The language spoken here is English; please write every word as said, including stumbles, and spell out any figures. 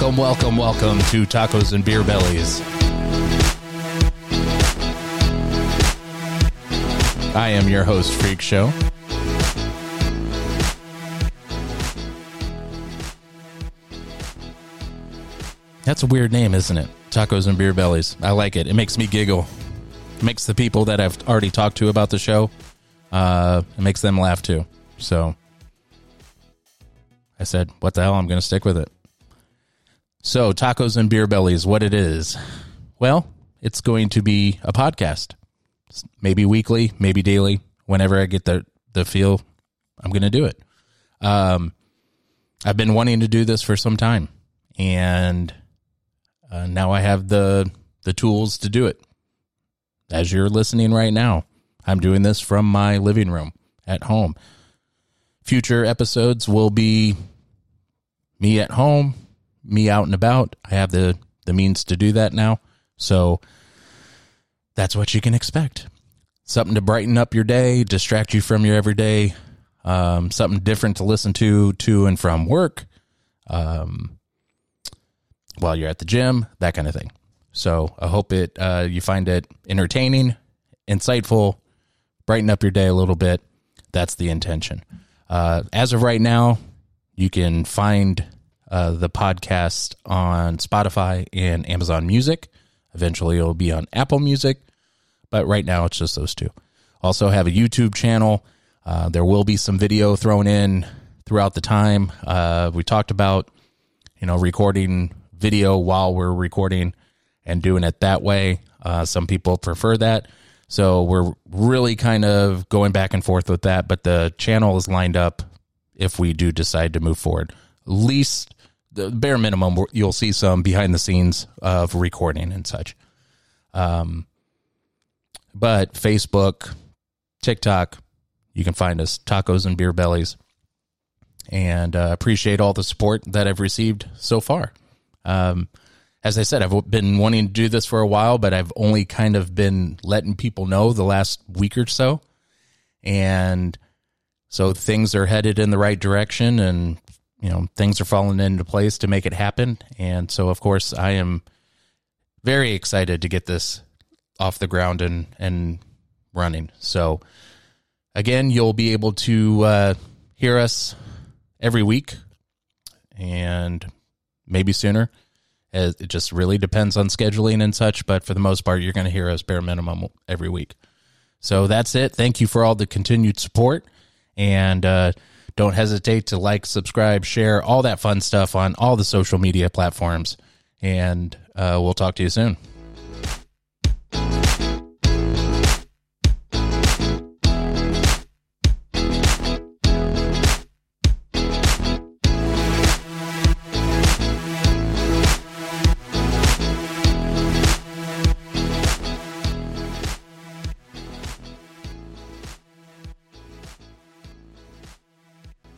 Welcome, welcome, welcome to Tacos and Beer Bellies. I am your host, Freak Show. That's a weird name, isn't it? Tacos and Beer Bellies. I like it. It makes me giggle. It makes the people that I've already talked to about the show, uh, it makes them laugh too. So I said, what the hell? I'm going to stick with it. So Tacos and Beer Bellies, what it is? Well, it's going to be a podcast. Maybe weekly, maybe daily. Whenever I get the, the feel, I'm going to do it. Um, I've been wanting to do this for some time, and uh, now I have the the tools to do it. As you're listening right now, I'm doing this from my living room at home. Future episodes will be me at home, me out and about. I have the, the means to do that now, so that's what you can expect. Something to brighten up your day, distract you from your everyday, um, something different to listen to, to and from work, um, while you're at the gym, that kind of thing. So I hope it uh, you find it entertaining, insightful, brighten up your day a little bit. That's the intention. Uh, as of right now, you can find uh, the podcast on Spotify and Amazon Music. Eventually, it'll be on Apple Music. But right now, it's just those two. Also have a YouTube channel. Uh, there will be some video thrown in throughout the time. Uh, we talked about, you know, recording video while we're recording and doing it that way. Uh, some people prefer that. So we're really kind of going back and forth with that. But the channel is lined up if we do decide to move forward. At least the bare minimum, you'll see some behind the scenes of recording and such. Um. But Facebook, TikTok, you can find us, Tacos and Beer Bellies. And uh, appreciate all the support that I've received so far. Um, as I said, I've been wanting to do this for a while, but I've only kind of been letting people know the last week or so. And so things are headed in the right direction, and you know, things are falling into place to make it happen. And so, of course, I am very excited to get this off the ground and, and running. So again, you'll be able to uh, hear us every week and maybe sooner. It just really depends on scheduling and such, but for the most part, you're going to hear us bare minimum every week. So that's it. Thank you for all the continued support, and uh, don't hesitate to like, subscribe, share, all that fun stuff on all the social media platforms, and uh, we'll talk to you soon.